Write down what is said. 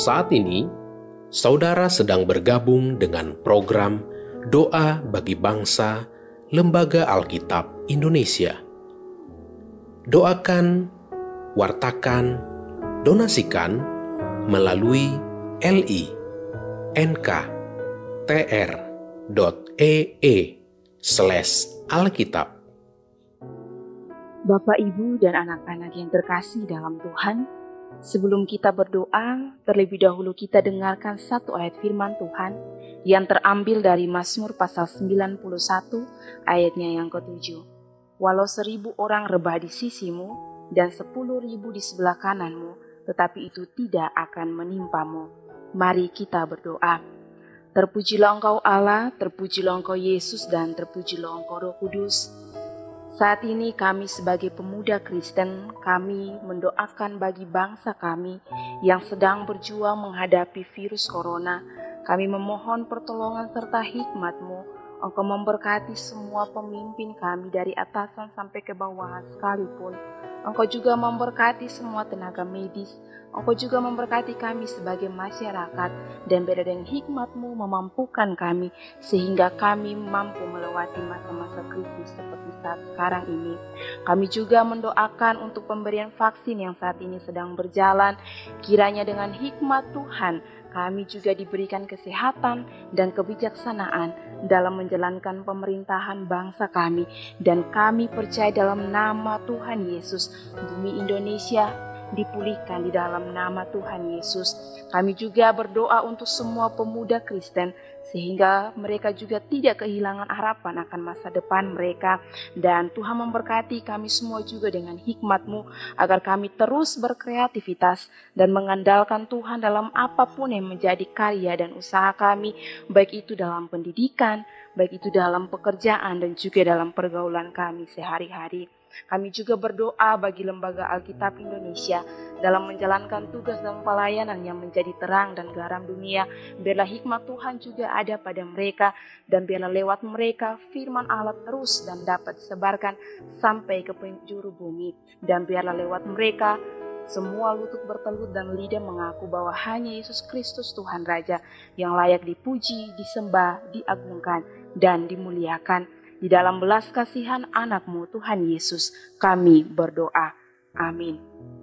Saat ini, saudara sedang bergabung dengan program Doa Bagi Bangsa Lembaga Alkitab Indonesia. Doakan, wartakan, donasikan melalui linktr.ee/alkitab. Bapak, Ibu, dan anak-anak yang terkasih dalam Tuhan, sebelum kita berdoa, terlebih dahulu kita dengarkan satu ayat firman Tuhan yang terambil dari Mazmur pasal 91 ayatnya yang ke-7. Walau 1.000 orang rebah di sisimu dan 10.000 di sebelah kananmu, tetapi itu tidak akan menimpamu. Mari kita berdoa. Terpujilah Engkau Allah, terpujilah Engkau Yesus, dan terpujilah Engkau Roh Kudus. Saat ini kami sebagai pemuda Kristen, kami mendoakan bagi bangsa kami yang sedang berjuang menghadapi virus corona. Kami memohon pertolongan serta hikmat-Mu. Engkau memberkati semua pemimpin kami dari atasan sampai ke bawahan sekalipun. Engkau juga memberkati semua tenaga medis. Engkau juga memberkati kami sebagai masyarakat, dan beda dengan hikmat-Mu memampukan kami sehingga kami mampu melewati masa-masa krisis seperti saat sekarang ini. Kami juga mendoakan untuk pemberian vaksin yang saat ini sedang berjalan. Kiranya dengan hikmat Tuhan, kami juga diberikan kesehatan dan kebijaksanaan dalam menjalankan pemerintahan bangsa kami. Dan kami percaya dalam nama Tuhan Yesus, bumi Indonesia dipulihkan di dalam nama Tuhan Yesus. Kami juga berdoa untuk semua pemuda Kristen sehingga mereka juga tidak kehilangan harapan akan masa depan mereka. Dan Tuhan memberkati kami semua juga dengan hikmat-Mu agar kami terus berkreativitas dan mengandalkan Tuhan dalam apapun yang menjadi karya dan usaha kami, baik itu dalam pendidikan, baik itu dalam pekerjaan, dan juga dalam pergaulan kami sehari-hari. Kami juga berdoa bagi Lembaga Alkitab Indonesia dalam menjalankan tugas dan pelayanan yang menjadi terang dan garam dunia. Biarlah hikmat Tuhan juga ada pada mereka, dan biarlah lewat mereka firman Allah terus dan dapat disebarkan sampai ke penjuru bumi. Dan biarlah lewat mereka semua lutut bertelut dan lidah mengaku bahwa hanya Yesus Kristus Tuhan Raja yang layak dipuji, disembah, diagungkan, dan dimuliakan. Di dalam belas kasihan anak-Mu Tuhan Yesus kami berdoa. Amin.